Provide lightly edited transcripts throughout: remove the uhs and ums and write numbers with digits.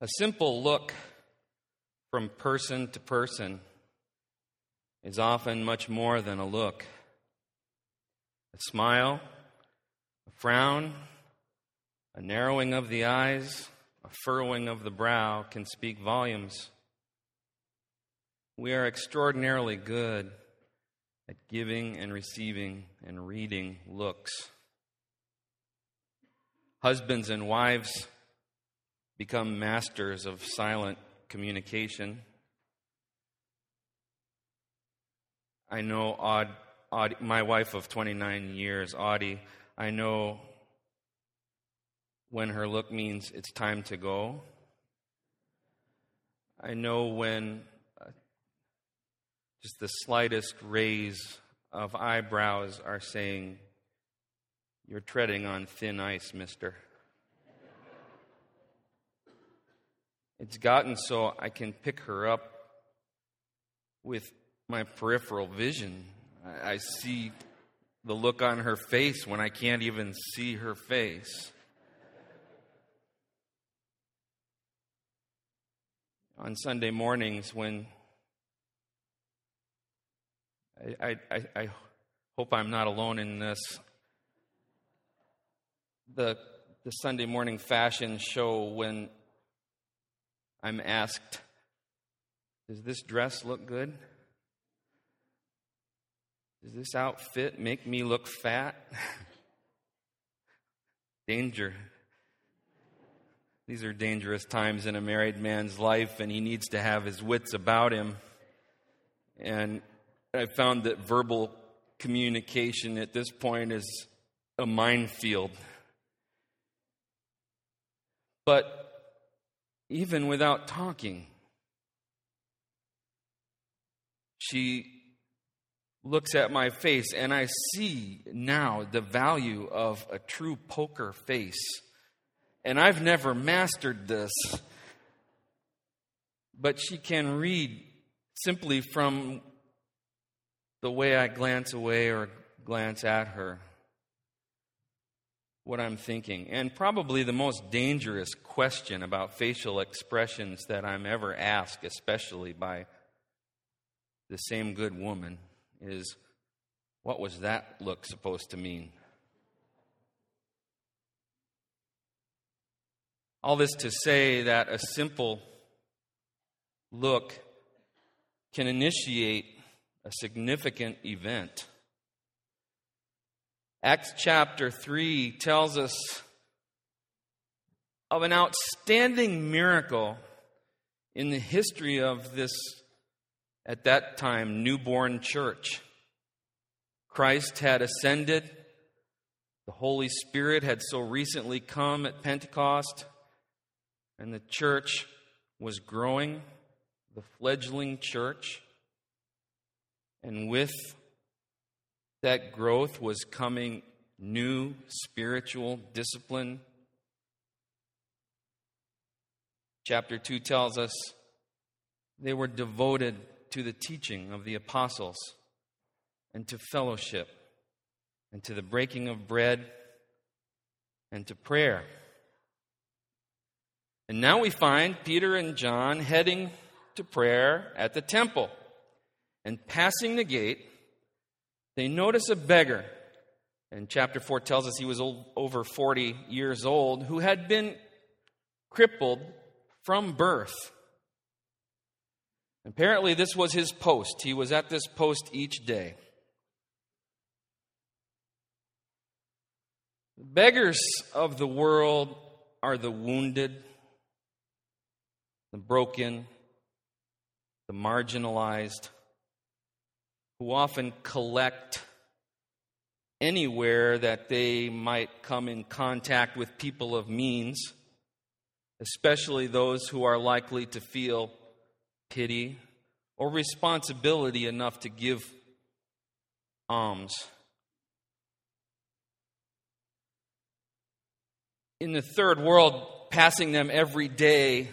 A simple look from person to person is often much more than a look. A smile, a frown, a narrowing of the eyes, a furrowing of the brow can speak volumes. We are extraordinarily good at giving and receiving and reading looks. Husbands and wives become masters of silent communication. I know Audie, my wife of 29 years, Audie, I know when her look means it's time to go. I know when just the slightest raise of eyebrows are saying, "You're treading on thin ice, mister." It's gotten so I can pick her up with my peripheral vision. I see the look on her face when I can't even see her face. On Sunday mornings when I hope I'm not alone in this, the Sunday morning fashion show when I'm asked, "Does this dress look good? Does this outfit make me look fat?" Danger. These are dangerous times in a married man's life, and he needs to have his wits about him. And I found that verbal communication at this point is a minefield. But even without talking, she looks at my face, and I see now the value of a true poker face. And I've never mastered this, but she can read simply from the way I glance away or glance at her what I'm thinking. And probably the most dangerous question about facial expressions that I'm ever asked, especially by the same good woman, is, what was that look supposed to mean? All this to say that a simple look can initiate a significant event. Acts chapter 3 tells us of an outstanding miracle in the history of this, at that time, newborn church. Christ had ascended. The Holy Spirit had so recently come at Pentecost, and the church was growing, the fledgling church, and with that growth was coming new spiritual discipline. Chapter 2 tells us they were devoted to the teaching of the apostles and to fellowship and to the breaking of bread and to prayer. And now we find Peter and John heading to prayer at the temple, and passing the gate, they notice a beggar, and chapter 4 tells us he was over 40 years old, who had been crippled from birth. Apparently, this was his post. He was at this post each day. The beggars of the world are the wounded, the broken, the marginalized, who often collect anywhere that they might come in contact with people of means, especially those who are likely to feel pity or responsibility enough to give alms. In the third world, passing them every day,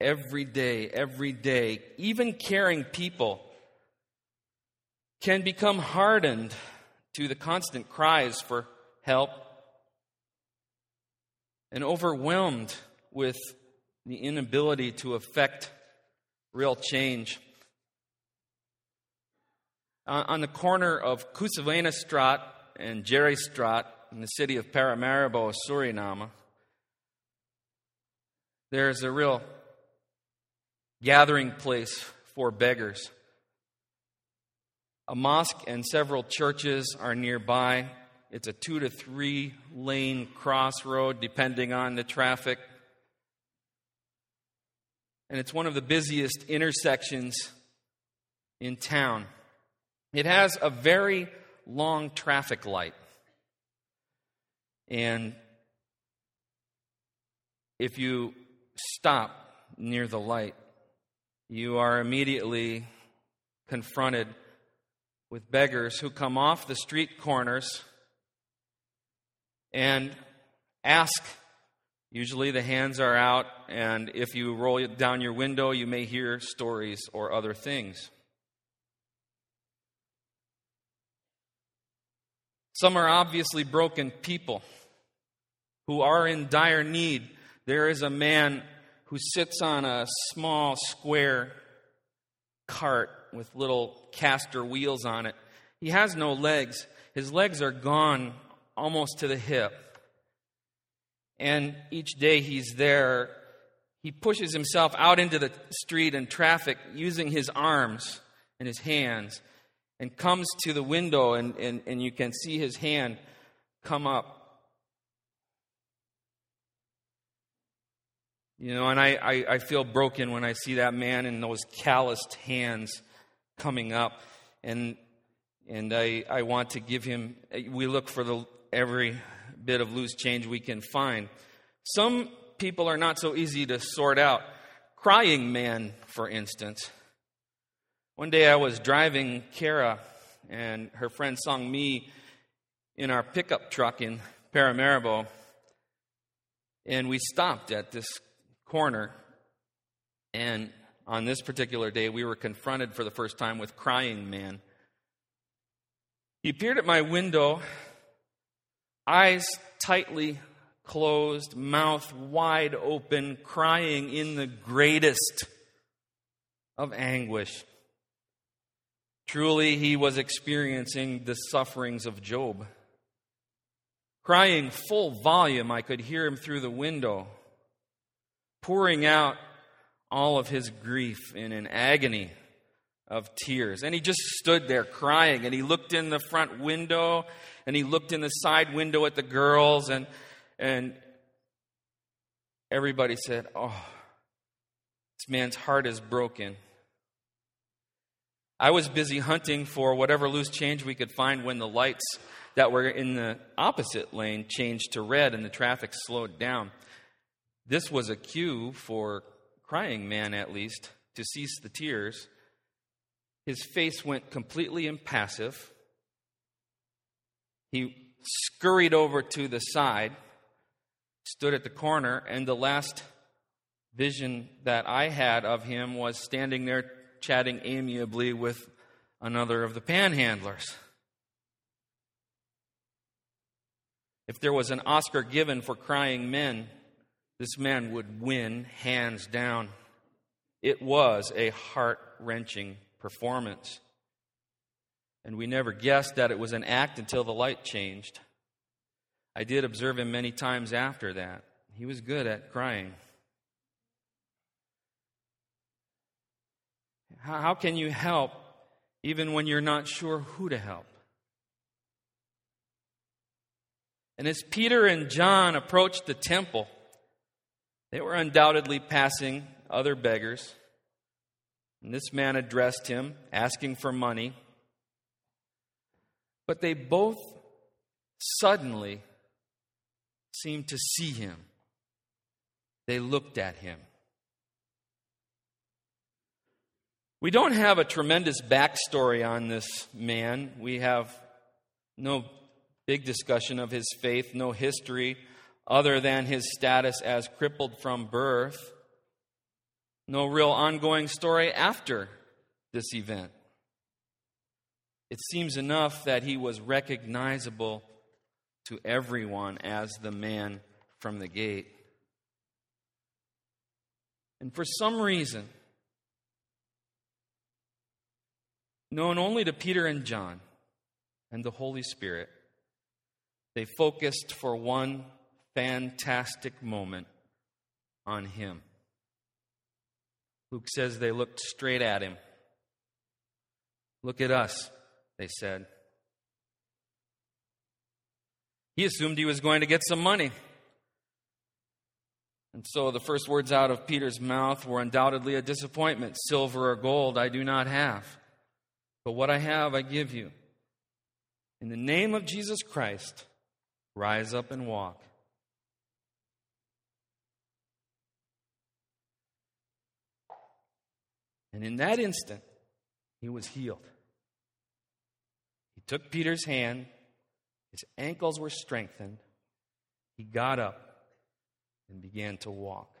even caring people can become hardened to the constant cries for help and overwhelmed with the inability to affect real change. On the corner of Kuzuvena Straat and Jerry Straat in the city of Paramaribo, Suriname, there's a real gathering place for beggars. A mosque and several churches are nearby. It's a 2 to 3 lane crossroad, depending on the traffic. And it's one of the busiest intersections in town. It has a very long traffic light. And if you stop near the light, you are immediately confronted with beggars who come off the street corners and ask. Usually the hands are out, and if you roll down your window, you may hear stories or other things. Some are obviously broken people who are in dire need. There is a man who sits on a small square cart with little caster wheels on it. He has no legs. His legs are gone almost to the hip. And each day he's there, he pushes himself out into the street and traffic using his arms and his hands, and comes to the window, and you can see his hand come up. You know, and I feel broken when I see that man and those calloused hands coming up. And I want to give him, we look for every bit of loose change we can find. Some people are not so easy to sort out. Crying man, for instance. One day I was driving Kara and her friend Song Mi in our pickup truck in Paramaribo. And we stopped at this corner, and on this particular day we were confronted for the first time with crying man. He appeared at my window, eyes tightly closed, mouth wide open, crying in the greatest of anguish. Truly he was experiencing the sufferings of Job. Crying full volume, I could hear him through the window, pouring out all of his grief in an agony of tears. And he just stood there crying, and he looked in the front window, and he looked in the side window at the girls, and everybody said, "Oh, this man's heart is broken." I was busy hunting for whatever loose change we could find when the lights that were in the opposite lane changed to red and the traffic slowed down. This was a cue for crying man, at least, to cease the tears. His face went completely impassive. He scurried over to the side, stood at the corner, and the last vision that I had of him was standing there chatting amiably with another of the panhandlers. If there was an Oscar given for crying men, this man would win hands down. It was a heart-wrenching performance. And we never guessed that it was an act until the light changed. I did observe him many times after that. He was good at crying. How can you help even when you're not sure who to help? And as Peter and John approached the temple, they were undoubtedly passing other beggars. And this man addressed him, asking for money. But they both suddenly seemed to see him. They looked at him. We don't have a tremendous backstory on this man. We have no big discussion of his faith, no history, other than his status as crippled from birth. No real ongoing story after this event. It seems enough that he was recognizable to everyone as the man from the gate. And for some reason, known only to Peter and John and the Holy Spirit, they focused for one fantastic moment on him. Luke says they looked straight at him. "Look at us," they said. He assumed he was going to get some money. And so the first words out of Peter's mouth were undoubtedly a disappointment. "Silver or gold I do not have, but what I have I give you. In the name of Jesus Christ, rise up and walk." And in that instant, he was healed. He took Peter's hand. His ankles were strengthened. He got up and began to walk.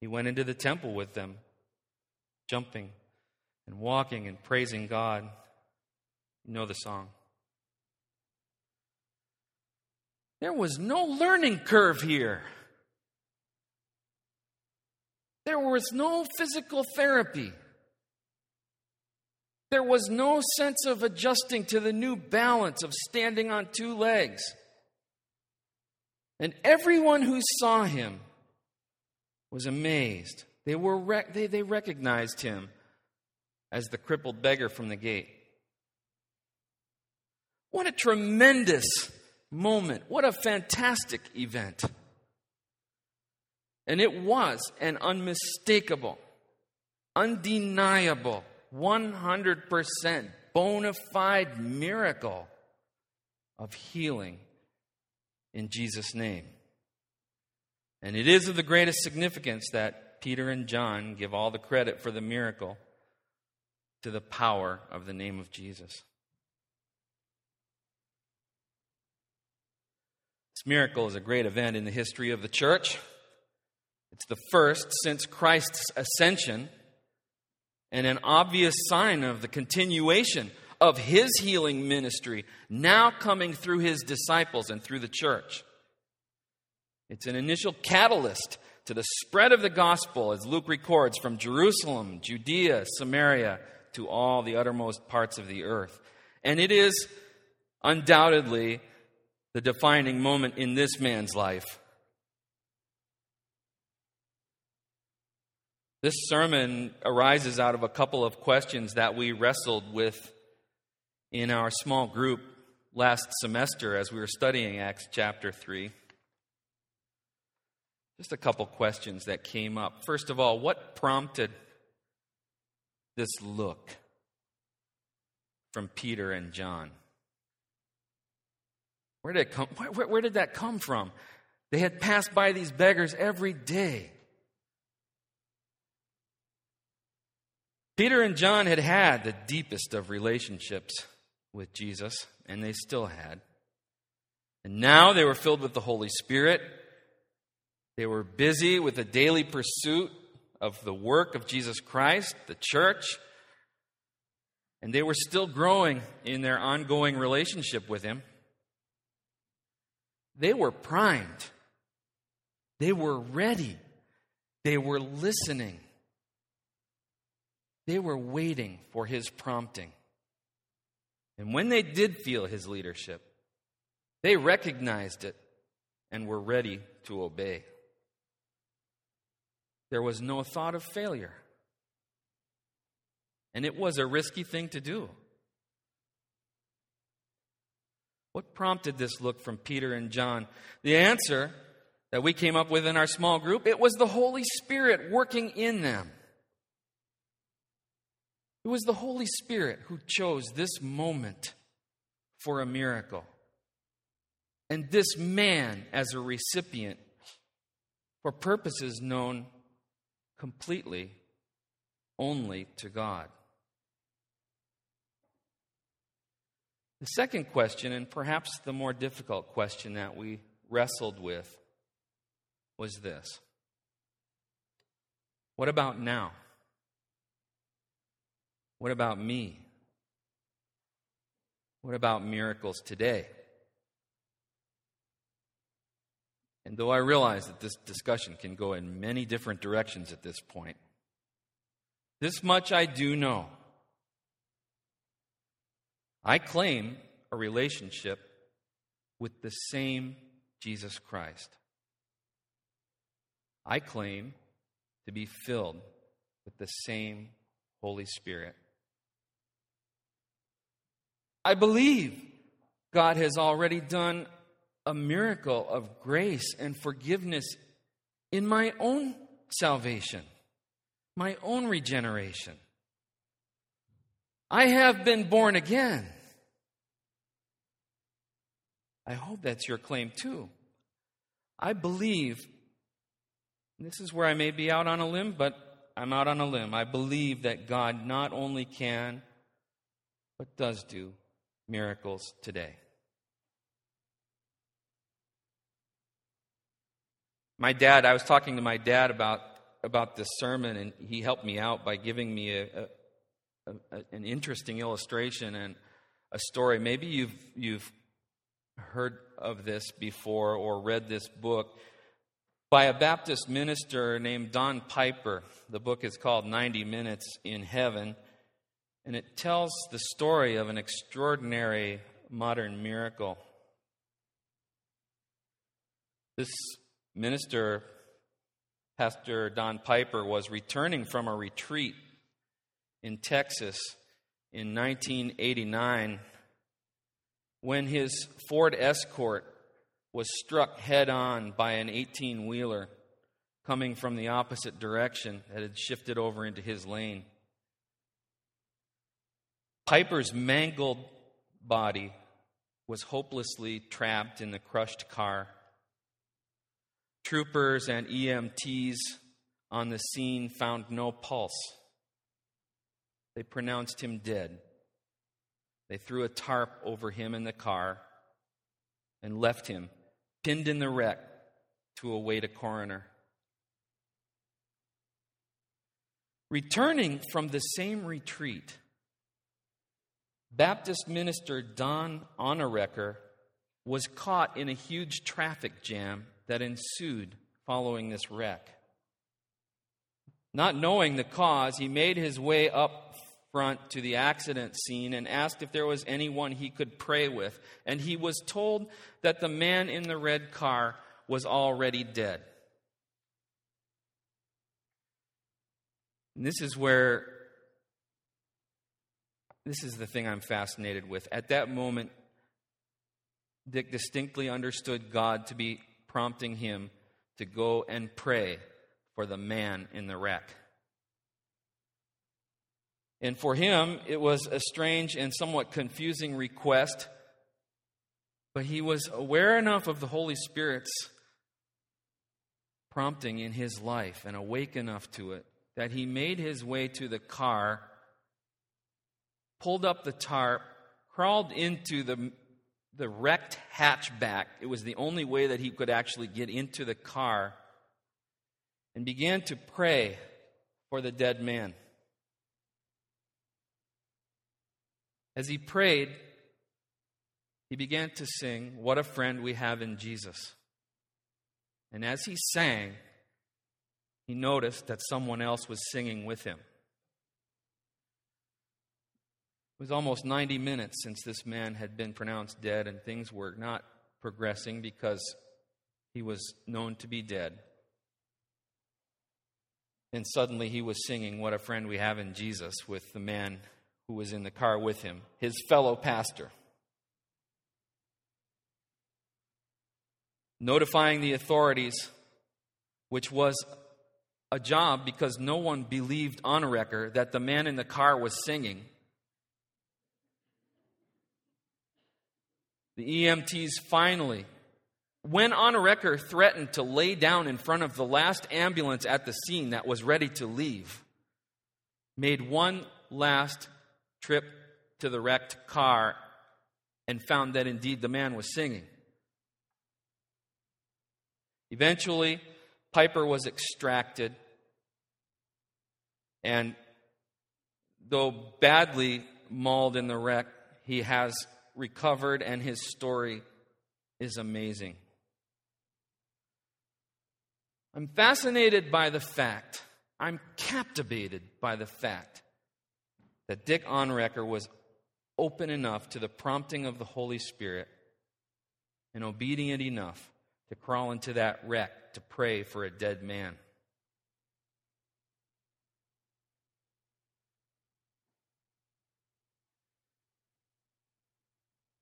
He went into the temple with them, jumping and walking and praising God. You know the song. There was no learning curve here. There was no physical therapy. There was no sense of adjusting to the new balance of standing on two legs. And everyone who saw him was amazed. They recognized him as the crippled beggar from the gate. What a tremendous moment. What a fantastic event. And it was an unmistakable, undeniable, 100% bona fide miracle of healing in Jesus' name. And it is of the greatest significance that Peter and John give all the credit for the miracle to the power of the name of Jesus. This miracle is a great event in the history of the church. It's the first since Christ's ascension, and an obvious sign of the continuation of his healing ministry, now coming through his disciples and through the church. It's an initial catalyst to the spread of the gospel, as Luke records, from Jerusalem, Judea, Samaria, to all the uttermost parts of the earth. And it is undoubtedly the defining moment in this man's life. This sermon arises out of a couple of questions that we wrestled with in our small group last semester as we were studying Acts chapter 3. Just a couple questions that came up. First of all, what prompted this look from Peter and John? Where did that come from? They had passed by these beggars every day. Peter and John had the deepest of relationships with Jesus, and they still had. And now they were filled with the Holy Spirit. They were busy with a daily pursuit of the work of Jesus Christ, the church. And they were still growing in their ongoing relationship with him. They were primed. They were ready. They were listening. They were waiting for his prompting. And when they did feel his leadership, they recognized it and were ready to obey. There was no thought of failure. And it was a risky thing to do. What prompted this look from Peter and John? The answer that we came up with in our small group, it was the Holy Spirit working in them. It was the Holy Spirit who chose this moment for a miracle, and this man as a recipient for purposes known completely only to God. The second question, and perhaps the more difficult question that we wrestled with, was this. What about now? What about me? What about miracles today? And though I realize that this discussion can go in many different directions at this point, this much I do know. I claim a relationship with the same Jesus Christ. I claim to be filled with the same Holy Spirit. I believe God has already done a miracle of grace and forgiveness in my own salvation, my own regeneration. I have been born again. I hope that's your claim too. I believe, and this is where I may be out on a limb, but I'm out on a limb. I believe that God not only can, but does do miracles today. My dad, I was talking to my dad about this sermon, and he helped me out by giving me an interesting illustration and a story. Maybe you've heard of this before or read this book by a Baptist minister named Don Piper. The book is called 90 Minutes in Heaven, and it tells the story of an extraordinary modern miracle. This minister, Pastor Don Piper, was returning from a retreat in Texas in 1989 when his Ford Escort was struck head-on by an 18-wheeler coming from the opposite direction that had shifted over into his lane. Piper's mangled body was hopelessly trapped in the crushed car. Troopers and EMTs on the scene found no pulse. They pronounced him dead. They threw a tarp over him in the car and left him pinned in the wreck to await a coroner. Returning from the same retreat, Baptist minister Don Onorecker was caught in a huge traffic jam that ensued following this wreck. Not knowing the cause, he made his way up front to the accident scene and asked if there was anyone he could pray with, and he was told that the man in the red car was already dead. And this is the thing I'm fascinated with. At that moment, Dick distinctly understood God to be prompting him to go and pray for the man in the wreck. And for him, it was a strange and somewhat confusing request, but he was aware enough of the Holy Spirit's prompting in his life and awake enough to it that he made his way to the car, pulled up the tarp, crawled into the wrecked hatchback. It was the only way that he could actually get into the car, and began to pray for the dead man. As he prayed, he began to sing, "What a Friend We Have in Jesus." And as he sang, he noticed that someone else was singing with him. It was almost 90 minutes since this man had been pronounced dead, and things were not progressing because he was known to be dead. And suddenly he was singing, "What a Friend We Have in Jesus," with the man who was in the car with him, his fellow pastor. Notifying the authorities, which was a job because no one believed Onorecker that the man in the car was singing, the EMTs finally, when Onorecker threatened to lay down in front of the last ambulance at the scene that was ready to leave, made one last trip to the wrecked car and found that indeed the man was singing. Eventually, Piper was extracted, and though badly mauled in the wreck, he has recovered, and his story is amazing. I'm fascinated by the fact, I'm captivated by the fact that Dick Onorecker was open enough to the prompting of the Holy Spirit and obedient enough to crawl into that wreck to pray for a dead man.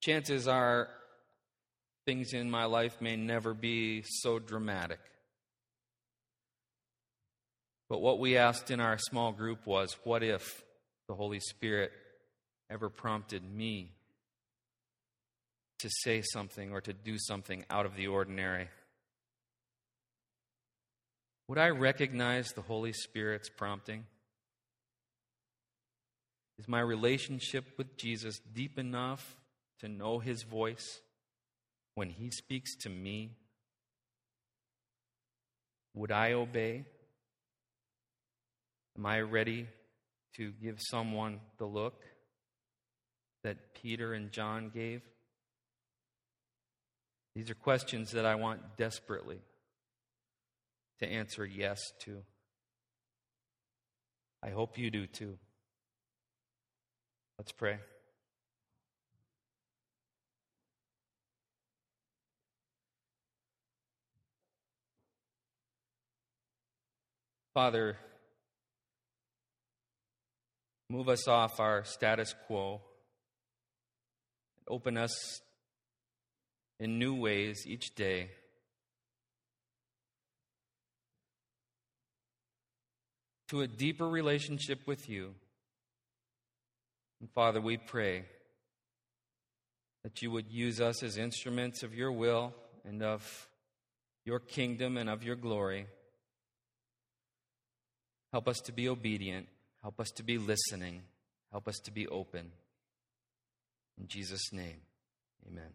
Chances are, things in my life may never be so dramatic. But what we asked in our small group was, what if the Holy Spirit ever prompted me to say something or to do something out of the ordinary? Would I recognize the Holy Spirit's prompting? Is my relationship with Jesus deep enough to know his voice when he speaks to me? Would I obey? Am I ready to give someone the look that Peter and John gave? These are questions that I want desperately to answer yes to. I hope you do too. Let's pray. Father, move us off our status quo. Open us in new ways each day. To a deeper relationship with you. And Father, we pray that you would use us as instruments of your will and of your kingdom and of your glory. Help us to be obedient. Help us to be listening. Help us to be open. In Jesus' name, amen.